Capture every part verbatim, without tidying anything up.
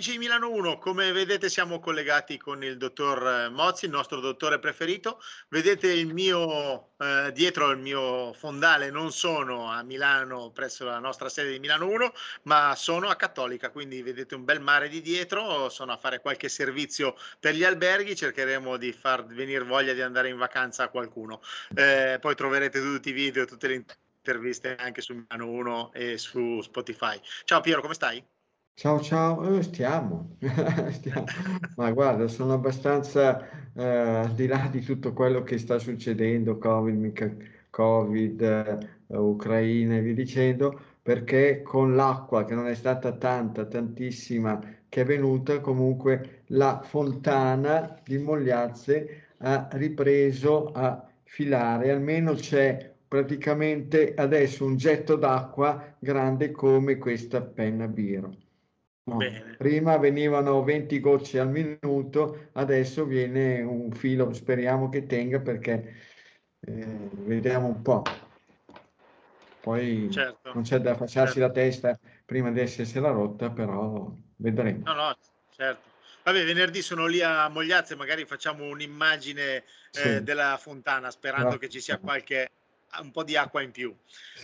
amici di Milano uno, come vedete siamo collegati con il dottor Mozzi, il nostro dottore preferito. Vedete il mio eh, dietro il mio fondale, non sono a Milano presso la nostra sede di Milano uno, ma sono a Cattolica, quindi vedete un bel mare di dietro, sono a fare qualche servizio per gli alberghi, cercheremo di far venire voglia di andare in vacanza a qualcuno. Eh, poi troverete tutti i video, tutte le interviste anche su Milano uno e su Spotify. Ciao Piero, come stai? Ciao ciao, eh, stiamo. stiamo, ma guarda, sono abbastanza eh, al di là di tutto quello che sta succedendo, Covid, mica Covid, eh, Ucraina e via dicendo, perché con l'acqua che non è stata tanta, tantissima che è venuta, comunque la fontana di Mogliazze ha ripreso a filare, almeno c'è praticamente adesso un getto d'acqua grande come questa penna birra. No. Prima venivano venti gocce al minuto, adesso viene un filo, speriamo che tenga, perché eh, vediamo un po'. Poi certo, non c'è da facciarsi certo la testa prima di essersela rotta, però vedremo. No, no, certo. Vabbè, venerdì sono lì a Mogliazze, magari facciamo un'immagine sì. eh, della fontana, sperando no. che ci sia qualche... un po' di acqua in più.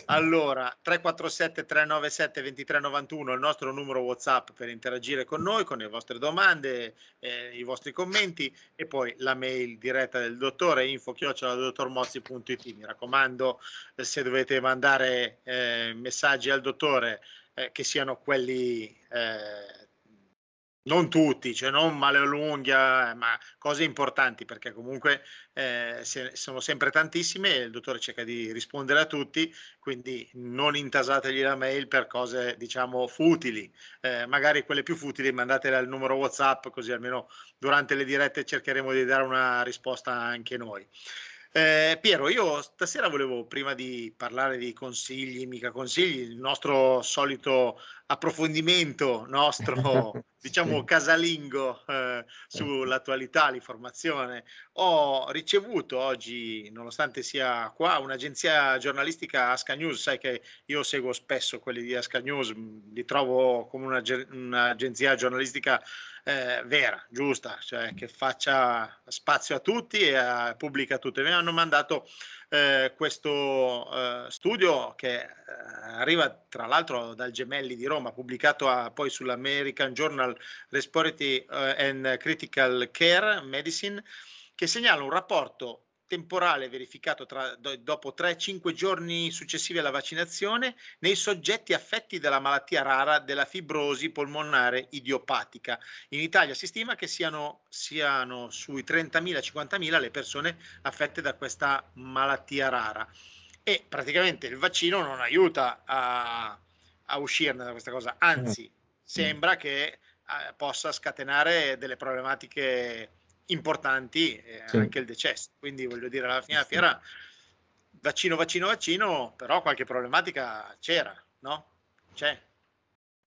Allora, tre quattro sette tre nove sette due tre nove uno il nostro numero WhatsApp per interagire con noi, con le vostre domande, eh, i vostri commenti, e poi la mail diretta del dottore info chiocciola dottor mozzi punto it. Mi raccomando, eh, se dovete mandare eh, messaggi al dottore, eh, che siano quelli eh, non tutti, cioè non male all'unghia, ma cose importanti, perché comunque eh, se, sono sempre tantissime e il dottore cerca di rispondere a tutti, quindi non intasategli la mail per cose, diciamo, futili. Eh, magari quelle più futili mandatele al numero WhatsApp, così almeno durante le dirette cercheremo di dare una risposta anche noi. Eh, Piero, io stasera volevo, prima di parlare di consigli, mica consigli, il nostro solito approfondimento, nostro diciamo casalingo eh, sull'attualità, l'informazione, ho ricevuto oggi, nonostante sia qua, un'agenzia giornalistica Asca News. Sai che io seguo spesso quelli di Asca News, li trovo come un'ag- un'agenzia giornalistica Eh, vera, giusta, cioè che faccia spazio a tutti e a, pubblica a tutti. Mi hanno mandato eh, questo eh, studio che eh, arriva tra l'altro dal Gemelli di Roma, pubblicato a, poi sull'American Journal Respiratory and Critical Care Medicine, che segnala un rapporto temporale verificato tra, do, dopo tre cinque giorni successivi alla vaccinazione nei soggetti affetti dalla malattia rara della fibrosi polmonare idiopatica. In Italia si stima che siano, siano sui trentamila cinquantamila le persone affette da questa malattia rara, e praticamente il vaccino non aiuta a, a uscirne da questa cosa, anzi sembra che eh, possa scatenare delle problematiche importanti, eh, sì. anche il decesso. Quindi voglio dire, alla fine della fiera vaccino, vaccino, vaccino, però qualche problematica c'era, no? C'è.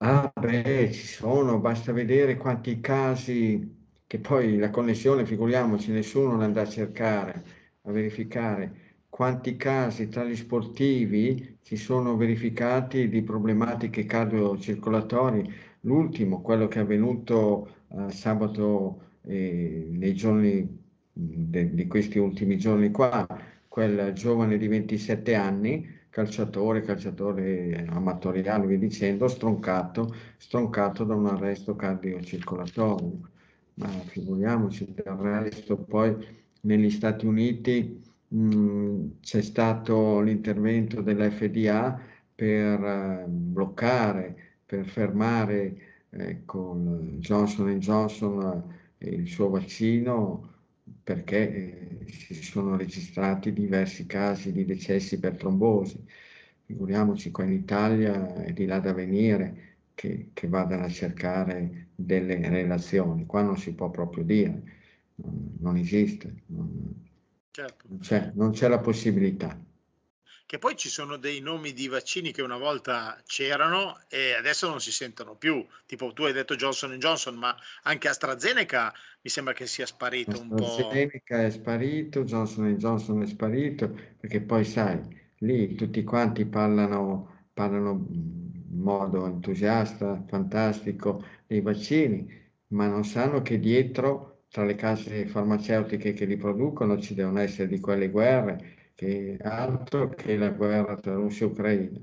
Ah beh, ci sono, basta vedere quanti casi, che poi la connessione, figuriamoci, nessuno la andrà a cercare, a verificare quanti casi tra gli sportivi si sono verificati di problematiche cardiocircolatorie. L'ultimo, quello che è avvenuto eh, sabato E nei giorni de, di questi ultimi giorni qua, quel giovane di ventisette anni, calciatore, calciatore amatoriale, vi dicendo, stroncato, stroncato da un arresto cardiocircolatorio. Ma figuriamoci, del resto poi negli Stati Uniti mh, c'è stato l'intervento dell'F D A per eh, bloccare, per fermare eh, con Johnson and Johnson il suo vaccino, perché eh, si sono registrati diversi casi di decessi per trombosi. Figuriamoci qua in Italia, è di là da venire che, che vadano a cercare delle relazioni. Qua non si può proprio dire, non, non esiste, non, certo. non, c'è, non c'è la possibilità. Che poi ci sono dei nomi di vaccini che una volta c'erano e adesso non si sentono più, tipo tu hai detto Johnson and Johnson, ma anche AstraZeneca mi sembra che sia sparito un po'. AstraZeneca è sparito, Johnson and Johnson è sparito, perché poi sai, lì tutti quanti parlano, parlano in modo entusiasta, fantastico, dei vaccini, ma non sanno che dietro, tra le case farmaceutiche che li producono, ci devono essere di quelle guerre, che altro che la guerra tra Russia e Ucraina.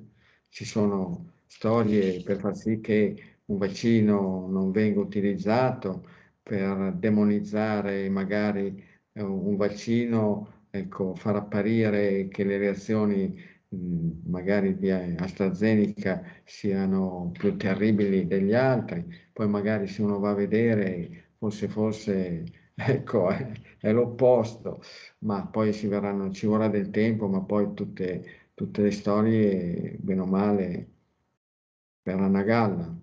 Ci sono storie per far sì che un vaccino non venga utilizzato, per demonizzare magari un vaccino, ecco, far apparire che le reazioni magari di AstraZeneca siano più terribili degli altri, poi magari se uno va a vedere forse forse ecco è, è l'opposto, ma poi si verranno, ci vorrà del tempo, ma poi tutte, tutte le storie bene o male verranno a galla.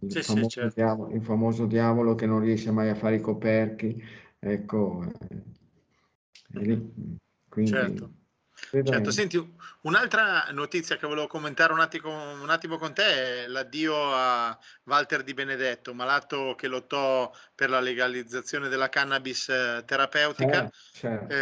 Il, sì, famoso, sì, certo. diavolo, il famoso diavolo che non riesce mai a fare i coperchi, ecco, è lì. Quindi, certo. Certo, senti, un'altra notizia che volevo commentare un attimo, un attimo con te è l'addio a Walter Di Benedetto, malato che lottò per la legalizzazione della cannabis terapeutica. Certo, certo.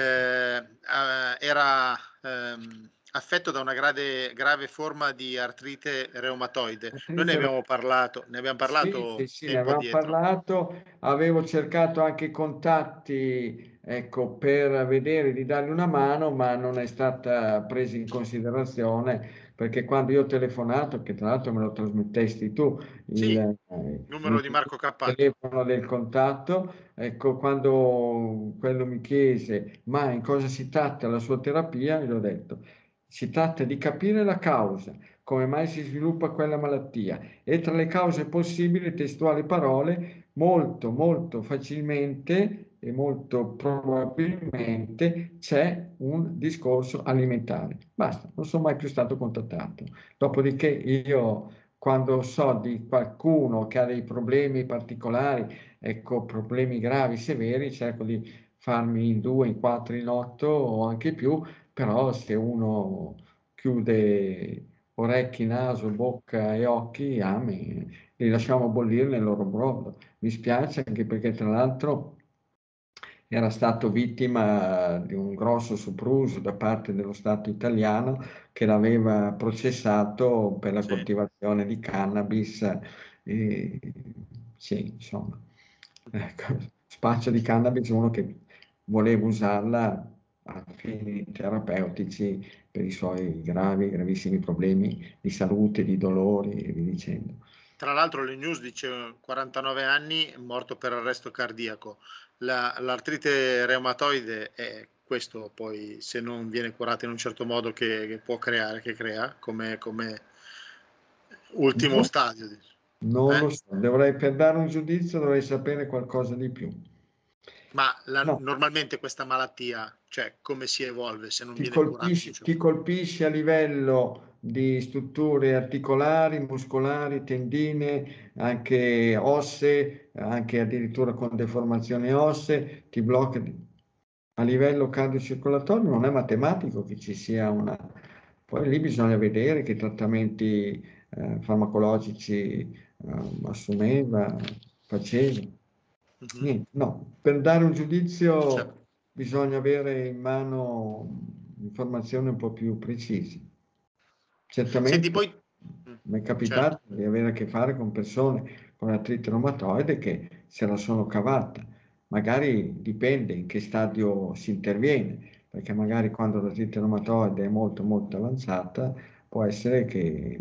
Eh, era ehm, affetto da una grave, grave forma di artrite reumatoide. Artrite Noi ne abbiamo parlato, ne abbiamo parlato. Sì, sì, sì, ne abbiamo parlato, avevo cercato anche contatti, ecco, per vedere di dargli una mano, ma non è stata presa in considerazione, perché quando io ho telefonato, che tra l'altro me lo trasmettesti tu, il, sì, eh, numero il, di Marco Cappato, il telefono del contatto, ecco, quando quello mi chiese ma in cosa si tratta la sua terapia, gli ho detto si tratta di capire la causa, come mai si sviluppa quella malattia, e tra le cause possibili, testuali parole, molto molto facilmente e molto probabilmente c'è un discorso alimentare. Basta, non sono mai più stato contattato. Dopodiché io, quando so di qualcuno che ha dei problemi particolari, ecco, problemi gravi, severi, cerco di farmi in due, in quattro, in otto o anche più, però se uno chiude orecchi, naso, bocca e occhi, ami, li lasciamo bollire nel loro brodo. Mi spiace anche perché tra l'altro era stato vittima di un grosso sopruso da parte dello Stato italiano che l'aveva processato per la coltivazione di cannabis. E, sì, insomma, ecco, spaccio di cannabis, uno che voleva usarla a fini terapeutici per i suoi gravi, gravissimi problemi di salute, di dolori e via dicendo. Tra l'altro le news dice quarantanove anni, morto per arresto cardiaco. La, l'artrite reumatoide è questo, poi se non viene curata in un certo modo che, che può creare, che crea come, come ultimo no, stadio. Non eh? lo so, dovrei, per dare un giudizio dovrei sapere qualcosa di più. Ma la, no. normalmente questa malattia, cioè come si evolve se non ti viene colpisci, curata? Ti colpisce a livello di strutture articolari, muscolari, tendine, anche ossee, anche addirittura con deformazioni ossee, ti blocca. A livello cardiocircolatorio non è matematico che ci sia una... Poi lì bisogna vedere che trattamenti eh, farmacologici eh, assumeva, faceva. Mm-hmm. Niente, no, per dare un giudizio certo. bisogna avere in mano informazioni un po' più precise. Certamente Senti, poi... mi è capitato certo. di avere a che fare con persone con artrite reumatoide che se la sono cavata. Magari dipende in che stadio si interviene, perché magari quando l'artrite reumatoide è molto molto avanzata può essere che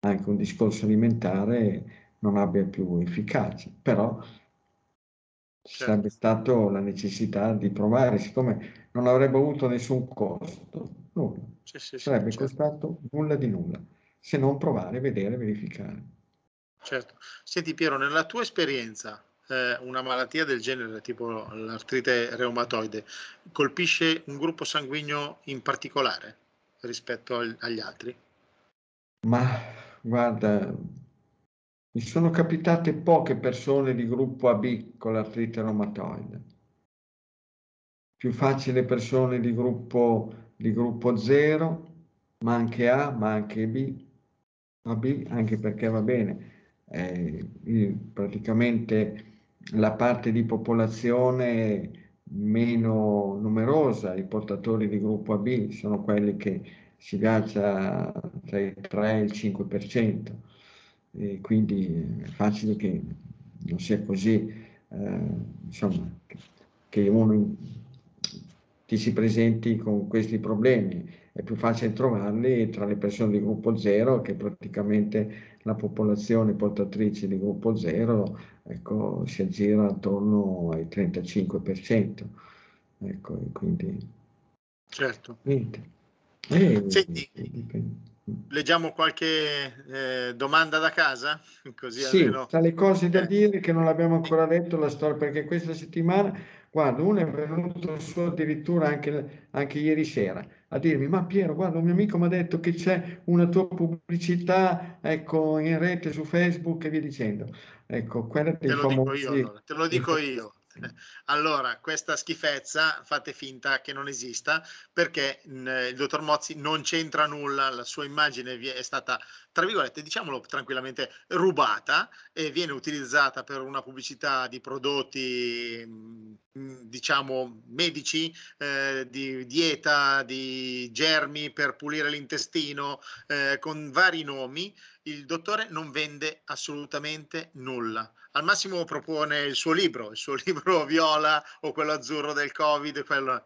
anche un discorso alimentare non abbia più efficacia, però ci certo. sarebbe stata la necessità di provare, siccome non avrebbe avuto nessun costo, nulla. Sì, sì, sarebbe certo. costato nulla di nulla, se non provare, vedere, verificare. Certo. Senti Piero, nella tua esperienza eh, una malattia del genere, tipo l'artrite reumatoide, colpisce un gruppo sanguigno in particolare rispetto al, agli altri? Ma guarda, mi sono capitate poche persone di gruppo A B con l'artrite reumatoide. Più facile persone di gruppo di gruppo zero, ma anche A, ma anche B, ma B anche perché va bene, eh, praticamente la parte di popolazione meno numerosa, i portatori di gruppo A B sono quelli che si viaggia tra il tre e il cinque per cento, e quindi è facile che non sia così, eh, insomma, che uno ti si presenti con questi problemi. È più facile trovarli tra le persone di gruppo zero, che praticamente la popolazione portatrice di gruppo zero, ecco, si aggira attorno ai trentacinque per cento. Ecco, e quindi... Certo. Niente. Eh, Senti, leggiamo qualche eh, domanda da casa? Così sì, almeno... tra le cose da dire che non abbiamo ancora letto, la storia, perché questa settimana, guarda, uno è venuto su addirittura anche, anche ieri sera a dirmi: ma Piero, guarda, un mio amico mi ha detto che c'è una tua pubblicità, ecco, in rete su Facebook e via dicendo. Ecco, quella dei te lo famosi... dico io, allora. Te lo dico io. Allora, questa schifezza fate finta che non esista, perché mh, il dottor Mozzi non c'entra nulla, la sua immagine è stata, tra virgolette, diciamolo tranquillamente, rubata, e viene utilizzata per una pubblicità di prodotti, mh, diciamo, medici, eh, di dieta, di germi per pulire l'intestino, eh, con vari nomi. Il dottore non vende assolutamente nulla. Al massimo propone il suo libro, il suo libro viola o quello azzurro del Covid, quello...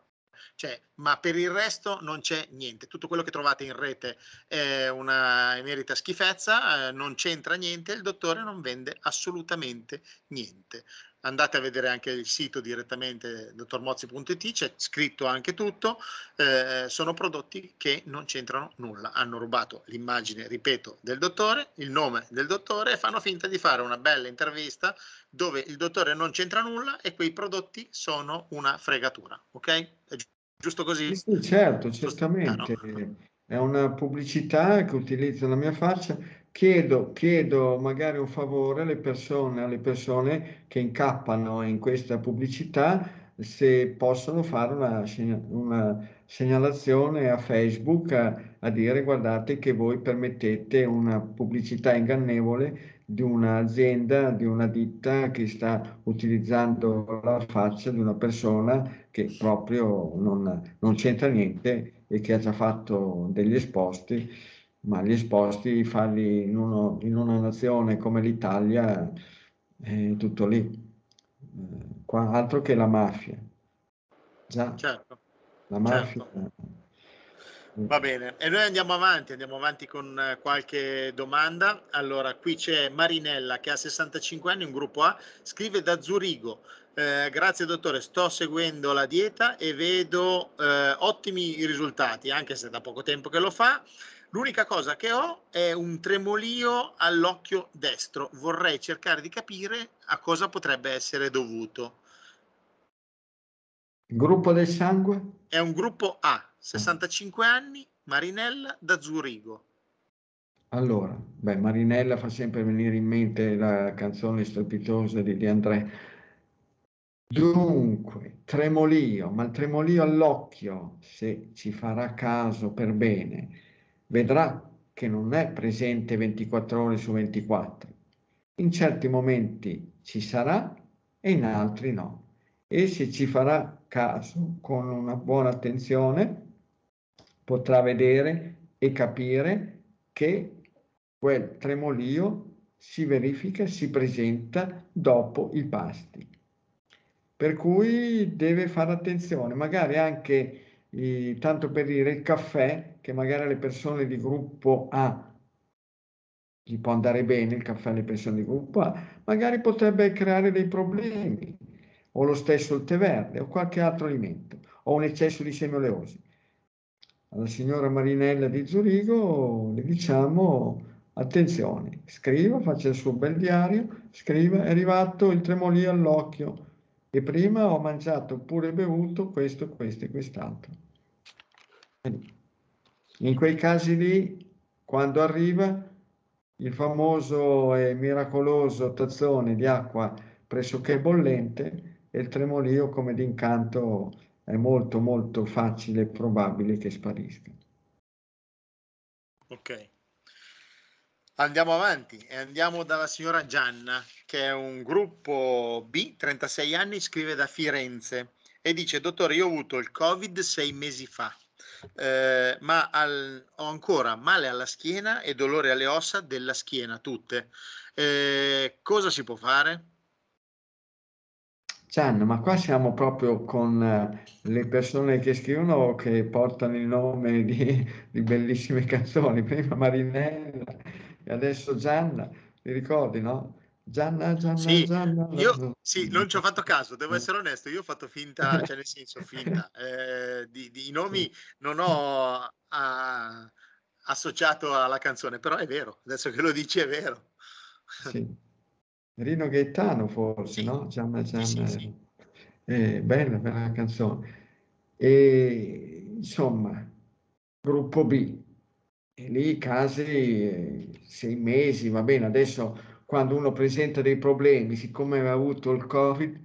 Cioè, ma per il resto non c'è niente. Tutto quello che trovate in rete è una emerita schifezza, eh, non c'entra niente, il dottore non vende assolutamente niente. Andate a vedere anche il sito direttamente, dottormozzi punto it, c'è scritto anche tutto. Eh, sono prodotti che non c'entrano nulla. Hanno rubato l'immagine, ripeto, del dottore, il nome del dottore, e fanno finta di fare una bella intervista dove il dottore non c'entra nulla e quei prodotti sono una fregatura. Ok? È giusto così? Sì, certo, certamente. Ah, no. È una pubblicità che utilizza la mia faccia. Chiedo, chiedo magari un favore alle persone, alle persone che incappano in questa pubblicità, se possono fare una, una segnalazione a Facebook a, a dire: guardate che voi permettete una pubblicità ingannevole di un'azienda, di una ditta che sta utilizzando la faccia di una persona che proprio non, non c'entra niente e che ha già fatto degli esposti. Ma gli esposti, farli in, uno, in una nazione come l'Italia, è tutto lì. Eh, qua altro che la mafia. Già, certo. La mafia. Certo. Va bene, e noi andiamo avanti, andiamo avanti con qualche domanda. Allora, qui c'è Marinella, che ha sessantacinque anni, un gruppo A, scrive da Zurigo. Eh, grazie dottore, sto seguendo la dieta e vedo eh, ottimi risultati, anche se da poco tempo che lo fa. L'unica cosa che ho è un tremolio all'occhio destro. Vorrei cercare di capire a cosa potrebbe essere dovuto. Gruppo del sangue? È un gruppo A, sessantacinque anni, Marinella da Zurigo. Allora, beh, Marinella fa sempre venire in mente la canzone strepitosa di De André. Dunque, tremolio, ma il tremolio all'occhio, se ci farà caso per bene, vedrà che non è presente ventiquattro ore su ventiquattro. In certi momenti ci sarà e in altri no. E se ci farà caso, con una buona attenzione, potrà vedere e capire che quel tremolio si verifica, si presenta dopo i pasti. Per cui deve fare attenzione, magari anche, eh, tanto per dire, il caffè, che magari le persone di gruppo A gli può andare bene il caffè alle persone di gruppo A, magari potrebbe creare dei problemi, o lo stesso il tè verde, o qualche altro alimento, o un eccesso di semi oleosi. Alla signora Marinella di Zurigo le diciamo: attenzione, scriva, faccia il suo bel diario, scriva: è arrivato il tremolio all'occhio e prima ho mangiato oppure bevuto questo, questo e quest'altro. In quei casi lì, quando arriva il famoso e miracoloso tazzone di acqua pressoché bollente, e il tremolio, come d'incanto, è molto molto facile e probabile che sparisca. Ok. Andiamo avanti e andiamo dalla signora Gianna, che è un gruppo B, trentasei anni, scrive da Firenze e dice: dottore, io ho avuto il Covid sei mesi fa. eh, ma al, ho ancora male alla schiena e dolore alle ossa della schiena tutte. Eh, cosa si può fare? Gian, ma qua siamo proprio con le persone che scrivono, che portano il nome di, di bellissime canzoni. Prima Marinella e adesso Gianna, ti ricordi, no? Gianna, Gianna, sì, Gianna. Io, sì, non ci ho fatto caso, devo essere onesto, io ho fatto finta, cioè nel senso finta, eh, di, di nomi non ho a, associato alla canzone, però è vero, adesso che lo dici è vero. Sì. Rino Gaetano forse, sì. No? Gianna Gianna, sì, sì, sì. Eh, bella, bella canzone. E, insomma, gruppo B, e lì casi sei mesi, va bene. Adesso quando uno presenta dei problemi, siccome aveva avuto il Covid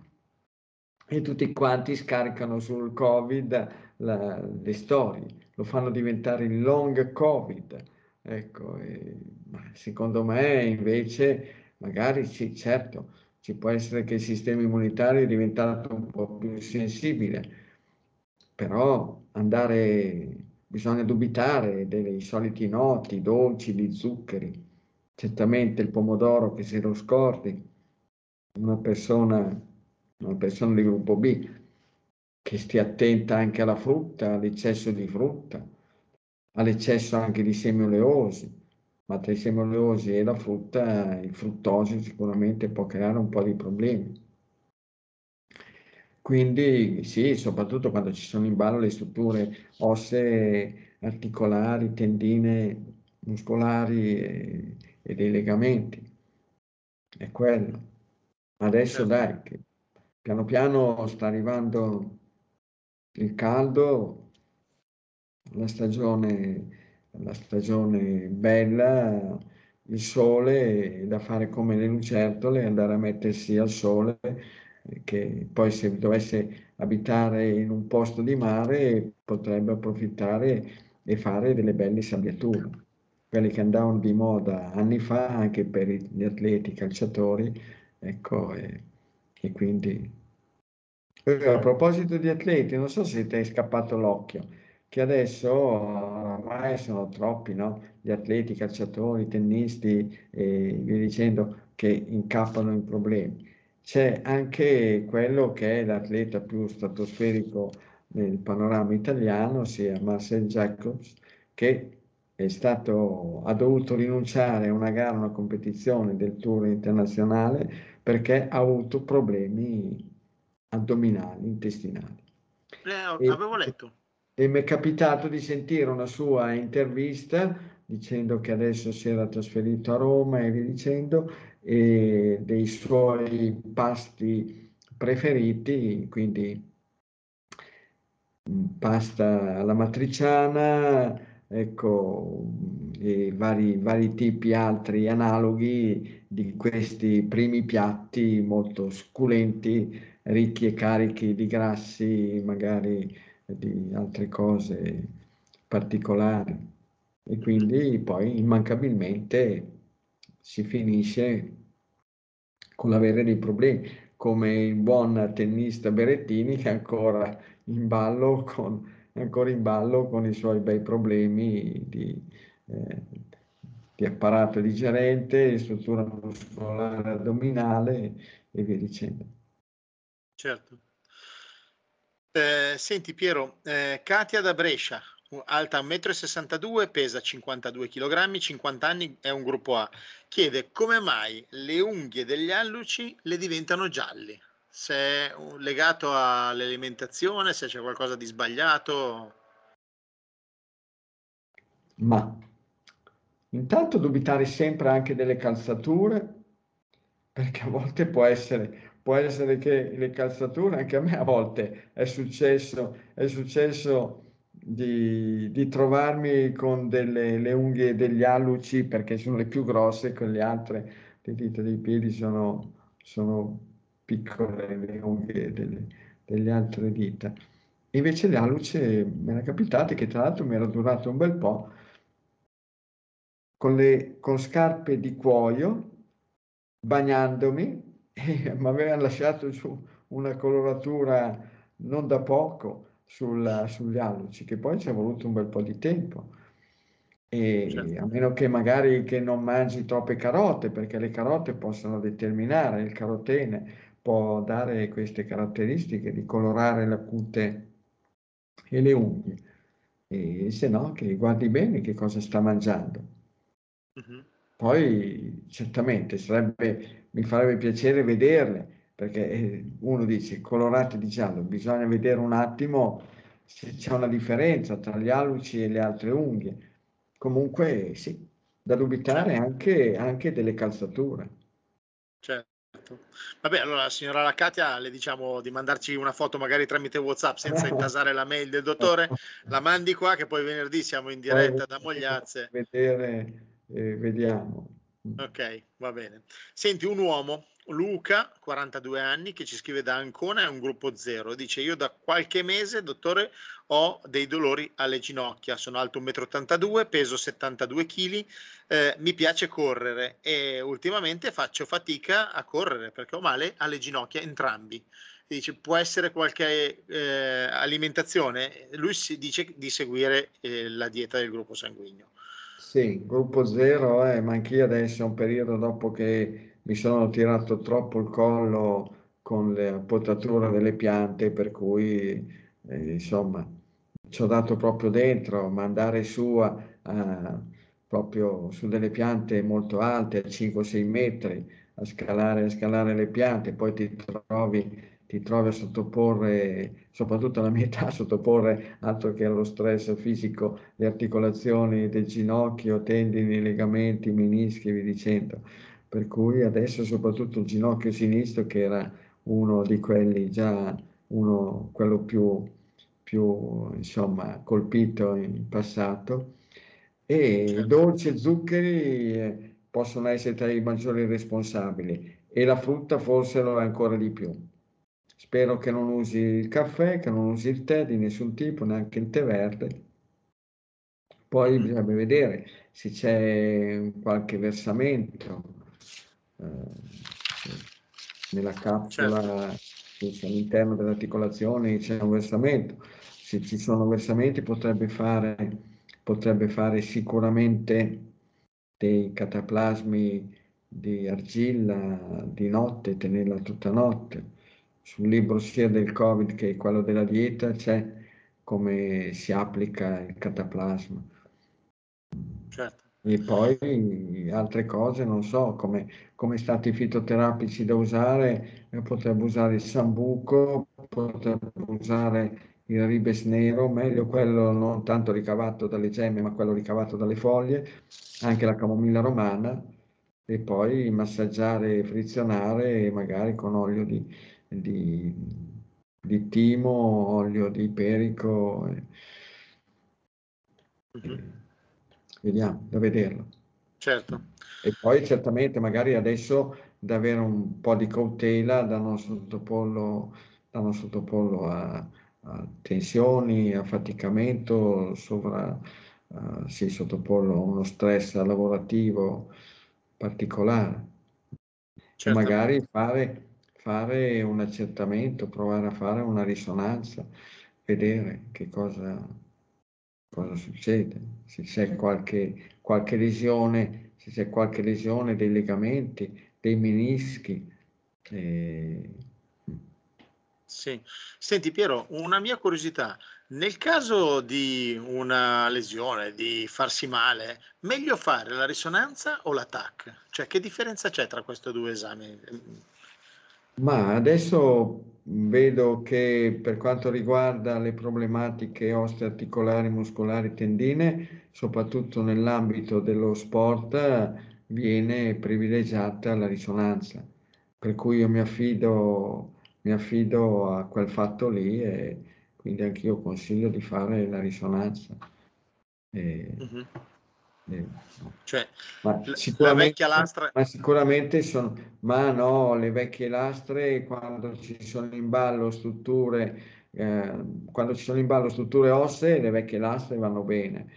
e tutti quanti scaricano sul Covid la, le storie, lo fanno diventare il long Covid. Ecco, e, secondo me invece... Magari sì, certo, ci può essere che il sistema immunitario è diventato un po' più sensibile, però andare, bisogna dubitare dei soliti noti, dolci, di zuccheri, certamente il pomodoro che se lo scordi, una persona, una persona di gruppo B, che stia attenta anche alla frutta, all'eccesso di frutta, all'eccesso anche di semi oleosi. Ma tra i semi oleosi e la frutta, il fruttosio sicuramente può creare un po' di problemi. Quindi sì, soprattutto quando ci sono in ballo le strutture ossee, articolari, tendine muscolari e, e dei legamenti. È quello. Adesso dai, che piano piano sta arrivando il caldo, la stagione... la stagione bella, il sole, da fare come le lucertole, andare a mettersi al sole, che poi se dovesse abitare in un posto di mare potrebbe approfittare e fare delle belle sabbiature, quelle che andavano di moda anni fa anche per gli atleti, i calciatori, ecco, e, e quindi... A proposito di atleti, non so se ti è scappato l'occhio, che adesso ormai sono troppi, no? Gli atleti, i calciatori, i tennisti e via dicendo, che incappano in problemi. C'è anche quello che è l'atleta più stratosferico nel panorama italiano, sia Marcel Jacobs, che è stato, ha dovuto rinunciare a una gara, una competizione del tour internazionale perché ha avuto problemi addominali, intestinali. Eh, avevo letto. E mi è capitato di sentire una sua intervista dicendo che adesso si era trasferito a Roma e via dicendo, e dei suoi pasti preferiti, quindi pasta alla matriciana, ecco, e vari, vari tipi altri analoghi di questi primi piatti molto succulenti, ricchi e carichi di grassi, magari... di altre cose particolari, e quindi poi immancabilmente si finisce con l'avere dei problemi, come il buon tennista Berrettini, che è ancora in ballo con, ancora in ballo con i suoi bei problemi di, eh, di apparato digerente, struttura muscolare addominale e via dicendo. Certo. Eh, senti Piero, eh, Katia da Brescia, alta uno virgola sessantadue metri, pesa cinquantadue chilogrammi, cinquanta anni, è un gruppo A, chiede come mai le unghie degli alluci le diventano gialli, se è legato all'alimentazione, se c'è qualcosa di sbagliato. Ma intanto dubitare sempre anche delle calzature, perché a volte può essere... Può essere che le calzature, anche a me a volte è successo, è successo di, di trovarmi con delle, le unghie degli alluci, perché sono le più grosse, con le altre, le dita dei piedi sono, sono piccole, le unghie delle, delle altre dita. Invece le alluce mi era capitate, che tra l'altro mi era durato un bel po', con, le, con scarpe di cuoio, bagnandomi, mi avevano lasciato giù una coloratura non da poco, sulla, sugli alluci, che poi ci è voluto un bel po' di tempo. E certo. A meno che magari che non mangi troppe carote, perché le carote possono determinare il carotene, può dare queste caratteristiche di colorare la cute e le unghie, e se no che guardi bene che cosa sta mangiando. Uh-huh. Poi certamente sarebbe, mi farebbe piacere vederle, perché uno dice colorate di giallo, bisogna vedere un attimo se c'è una differenza tra gli alluci e le altre unghie. Comunque sì, da dubitare anche, anche delle calzature. Certo. Vabbè, allora signora Lacatia, le diciamo di mandarci una foto magari tramite WhatsApp senza intasare la mail del dottore, la mandi qua che poi venerdì siamo in diretta da Mogliazze. Vedere, eh, vediamo. Ok, va bene. Senti, un uomo, Luca, quarantadue anni, che ci scrive da Ancona, è un gruppo zero, dice: io da qualche mese, dottore, ho dei dolori alle ginocchia, sono alto un metro ottantadue, peso settantadue chili, eh, mi piace correre e ultimamente faccio fatica a correre perché ho male alle ginocchia entrambi. Dice, può essere qualche eh, alimentazione? Lui si dice di seguire eh, la dieta del gruppo sanguigno. Sì, gruppo zero, eh, ma anch'io adesso è un periodo dopo che mi sono tirato troppo il collo con la potatura delle piante, per cui eh, insomma ci ho dato proprio dentro, ma andare su a, a, proprio su delle piante molto alte, a cinque sei metri, a scalare, a scalare le piante, poi ti trovi, ti trovi a sottoporre, soprattutto alla mia età, a sottoporre altro che allo stress fisico, le articolazioni del ginocchio, tendini, legamenti, menischi, vi dicendo. Per cui adesso soprattutto il ginocchio sinistro, che era uno di quelli già, uno, quello più, più insomma, colpito in passato, e certo. Dolci e zuccheri possono essere tra i maggiori responsabili, e la frutta forse lo è ancora di più. Spero che non usi il caffè, che non usi il tè di nessun tipo, neanche il tè verde. Poi mm. bisogna vedere se c'è qualche versamento nella capsula, certo. All'interno dell'articolazione c'è un versamento, se ci sono versamenti potrebbe fare, potrebbe fare sicuramente dei cataplasmi di argilla di notte, tenerla tutta notte. Sul libro sia del Covid che quello della dieta c'è come si applica il cataplasma, certo. E poi altre cose, non so, come, come stati fitoterapici da usare, potrebbe usare il sambuco, potrebbe usare il ribes nero, meglio quello non tanto ricavato dalle gemme, ma quello ricavato dalle foglie, anche la camomilla romana, e poi massaggiare, frizionare, magari con olio di, di, di timo, olio di perico. Mm-hmm. Vediamo, da vederlo. Certo. E poi certamente magari adesso da avere un po' di cautela, da non sottoporlo, da non sottoporlo a, a tensioni, affaticamento, sovra, uh, sì, sottoporlo a uno stress lavorativo particolare. Certo. Magari fare, fare un accertamento, provare a fare una risonanza, vedere che cosa... cosa succede, se c'è qualche, qualche lesione, se c'è qualche lesione dei legamenti, dei menischi. Eh... Sì. Senti Piero, una mia curiosità, nel caso di una lesione, di farsi male, meglio fare la risonanza o la T A C? Cioè che differenza c'è tra questi due esami? Ma adesso vedo che per quanto riguarda le problematiche osteoarticolari, muscolari, tendine, soprattutto nell'ambito dello sport, viene privilegiata la risonanza. Per cui io mi affido, mi affido a quel fatto lì, e quindi anch'io consiglio di fare la risonanza. E, mm-hmm. Eh, cioè, ma la vecchia lastra, ma sicuramente sono, ma no, le vecchie lastre quando ci sono in ballo strutture eh, quando ci sono in ballo strutture ossee, le vecchie lastre vanno bene.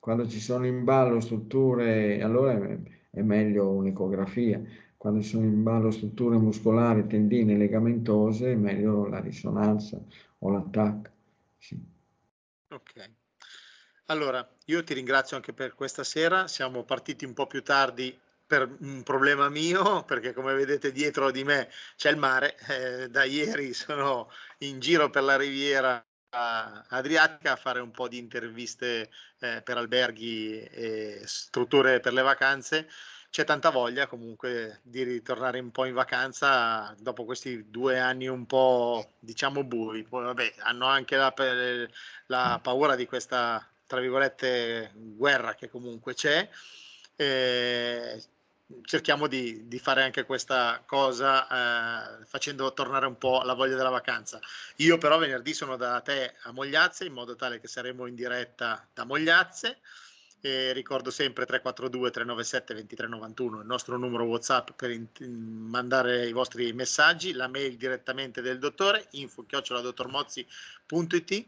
Quando ci sono in ballo strutture, allora è, è meglio un'ecografia. Quando ci sono in ballo strutture muscolari, tendine, legamentose, è meglio la risonanza o l'attacco. Ok, allora io ti ringrazio anche per questa sera, siamo partiti un po' più tardi per un problema mio, perché come vedete dietro di me c'è il mare, eh, da ieri sono in giro per la riviera adriatica a fare un po' di interviste eh, per alberghi e strutture per le vacanze. C'è tanta voglia comunque di ritornare un po' in vacanza dopo questi due anni un po' diciamo bui. Poi vabbè, hanno anche la, la paura di questa tra virgolette guerra che comunque c'è. Eh, cerchiamo di, di fare anche questa cosa eh, facendo tornare un po' la voglia della vacanza. Io però venerdì sono da te a Mogliazze, in modo tale che saremo in diretta da Mogliazze. E ricordo sempre tre quattro due tre nove sette due tre nove uno il nostro numero WhatsApp per in, in, mandare i vostri messaggi, la mail direttamente del dottore info chiocciola dottor mozzi punto it.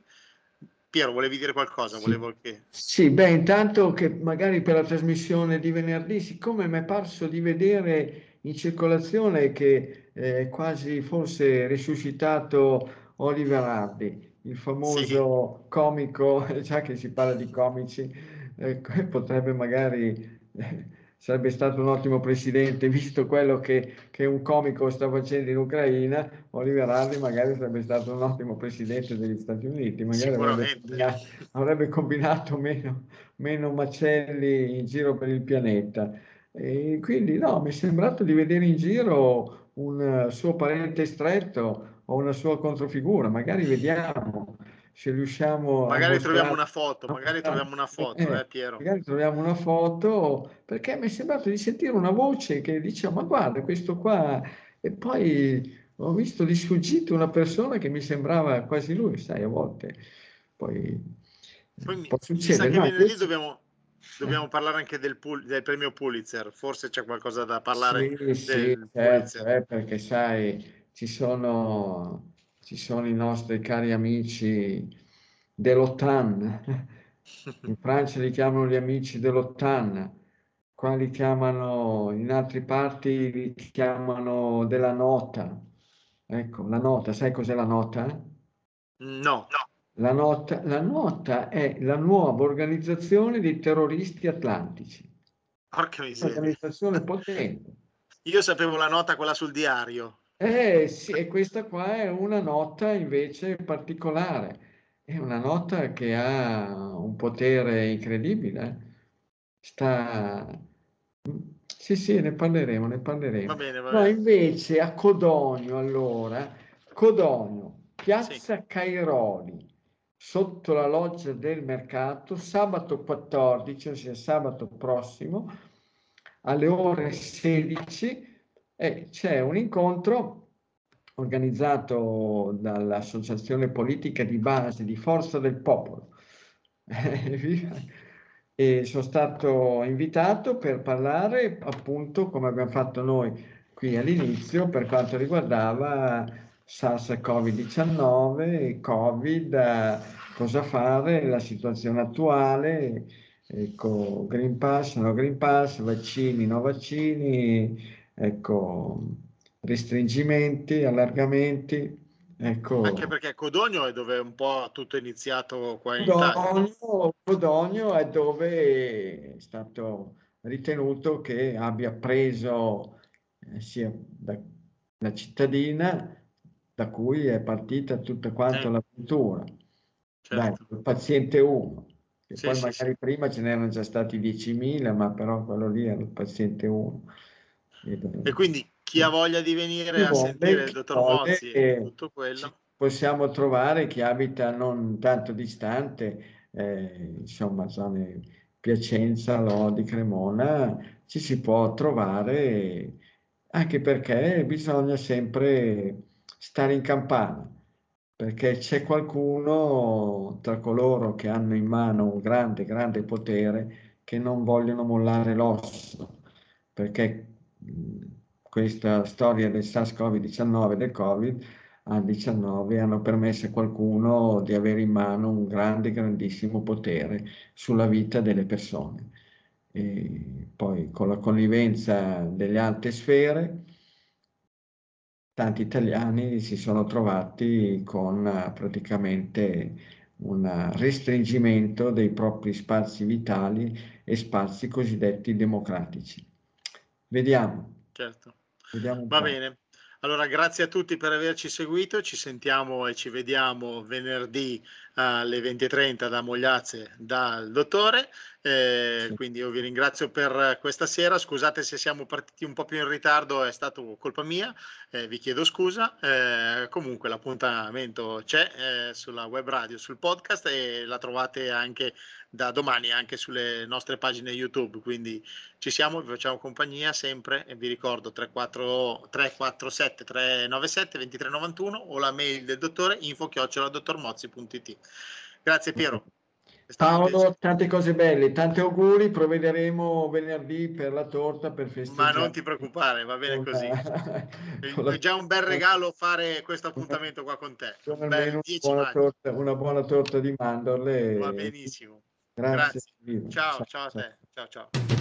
Piero, volevi dire qualcosa? Sì. Volevo che... sì, beh, intanto che magari per la trasmissione di venerdì, siccome mi è parso di vedere in circolazione che eh, quasi fosse risuscitato Oliver Hardy, il famoso sì. comico, già che si parla di comici, eh, potrebbe magari, eh, sarebbe stato un ottimo presidente, visto quello che, che un comico sta facendo in Ucraina. Oliver Hardy magari sarebbe stato un ottimo presidente degli Stati Uniti, magari avrebbe combinato, avrebbe combinato meno, meno macelli in giro per il pianeta. E quindi no, mi è sembrato di vedere in giro un suo parente stretto o una sua controfigura, magari vediamo se riusciamo magari a troviamo una foto, magari troviamo una foto, eh, eh, Piero. Magari troviamo una foto, perché mi è sembrato di sentire una voce che dice ma guarda questo qua, e poi ho visto di sfuggito una persona che mi sembrava quasi lui, sai, a volte poi, poi mi, può succedere. Mi sa che no, venerdì questo... dobbiamo, dobbiamo eh. parlare anche del, del premio Pulitzer, forse c'è qualcosa da parlare. Sì, del sì, certo, eh, perché sai, ci sono, ci sono i nostri cari amici dell'OTAN, in Francia li chiamano gli amici dell'OTAN, qua li chiamano, in altre parti li chiamano della nota. Ecco, la nota, sai cos'è la nota? No, no. La nota, la nota è la nuova organizzazione dei terroristi atlantici. Porca miseria. Organizzazione potente. Io sapevo la nota, quella sul diario. Eh sì, e questa qua è una nota invece particolare. È una nota che ha un potere incredibile. Sta... Sì, sì, ne parleremo, ne parleremo. Va bene, va bene. No, invece a Codogno, allora, Codogno, Piazza sì. Cairoli, sotto la loggia del mercato, sabato quattordici, ossia sabato prossimo, alle ore sedici, eh, c'è un incontro organizzato dall'associazione politica di base di Forza del Popolo. E sono stato invitato per parlare appunto, come abbiamo fatto noi qui all'inizio, per quanto riguardava SARS-CoV diciannove, Covid, cosa fare, la situazione attuale, ecco, Green Pass, no Green Pass, vaccini, no vaccini, ecco, restringimenti, allargamenti. Ecco. Anche perché Codogno è dove un po' tutto è iniziato qua in Codogno, Italia. Codogno è dove è stato ritenuto che abbia preso eh, sia da, la cittadina da cui è partita tutta quanto eh. l'avventura, certo. Dai, il paziente uno, che sì, poi sì, magari sì. prima ce n'erano già stati diecimila, ma però quello lì era il paziente uno. E, e quindi chi ha voglia di venire a sentire il dottor Mozzi e tutto quello. Possiamo trovare chi abita non tanto distante, eh, insomma, zone Piacenza, Lodi, Cremona, ci si può trovare, anche perché bisogna sempre stare in campana, perché c'è qualcuno tra coloro che hanno in mano un grande, grande potere che non vogliono mollare l'osso, perché... questa storia del SARS-CoV diciannove e del Covid diciannove hanno permesso a qualcuno di avere in mano un grande, grandissimo potere sulla vita delle persone. E poi con la connivenza delle alte sfere, tanti italiani si sono trovati con praticamente un restringimento dei propri spazi vitali e spazi cosiddetti democratici. Vediamo. Certo. Vediamo Va po'. bene. Allora, grazie a tutti per averci seguito, ci sentiamo e ci vediamo venerdì alle venti e trenta da Mogliazze, dal dottore, eh, sì. Quindi io vi ringrazio per questa sera, scusate se siamo partiti un po' più in ritardo, è stata colpa mia, eh, vi chiedo scusa, eh, comunque l'appuntamento c'è eh, sulla web radio, sul podcast, e la trovate anche da domani anche sulle nostre pagine YouTube, quindi ci siamo, vi facciamo compagnia sempre e vi ricordo tre quattro sette tre nove sette due tre nove uno o la mail del dottore info chiocciola dottor mozzi punto it. Grazie Piero. Paolo, tante cose belle, tanti auguri, provvederemo venerdì per la torta per festeggiare. Ma non ti preoccupare, va bene così. È già un bel regalo fare questo appuntamento qua con te. Un bel dieci una, buona torta, una buona torta di mandorle. Va benissimo. Grazie. Grazie. Ciao, ciao, ciao a te. Ciao, ciao.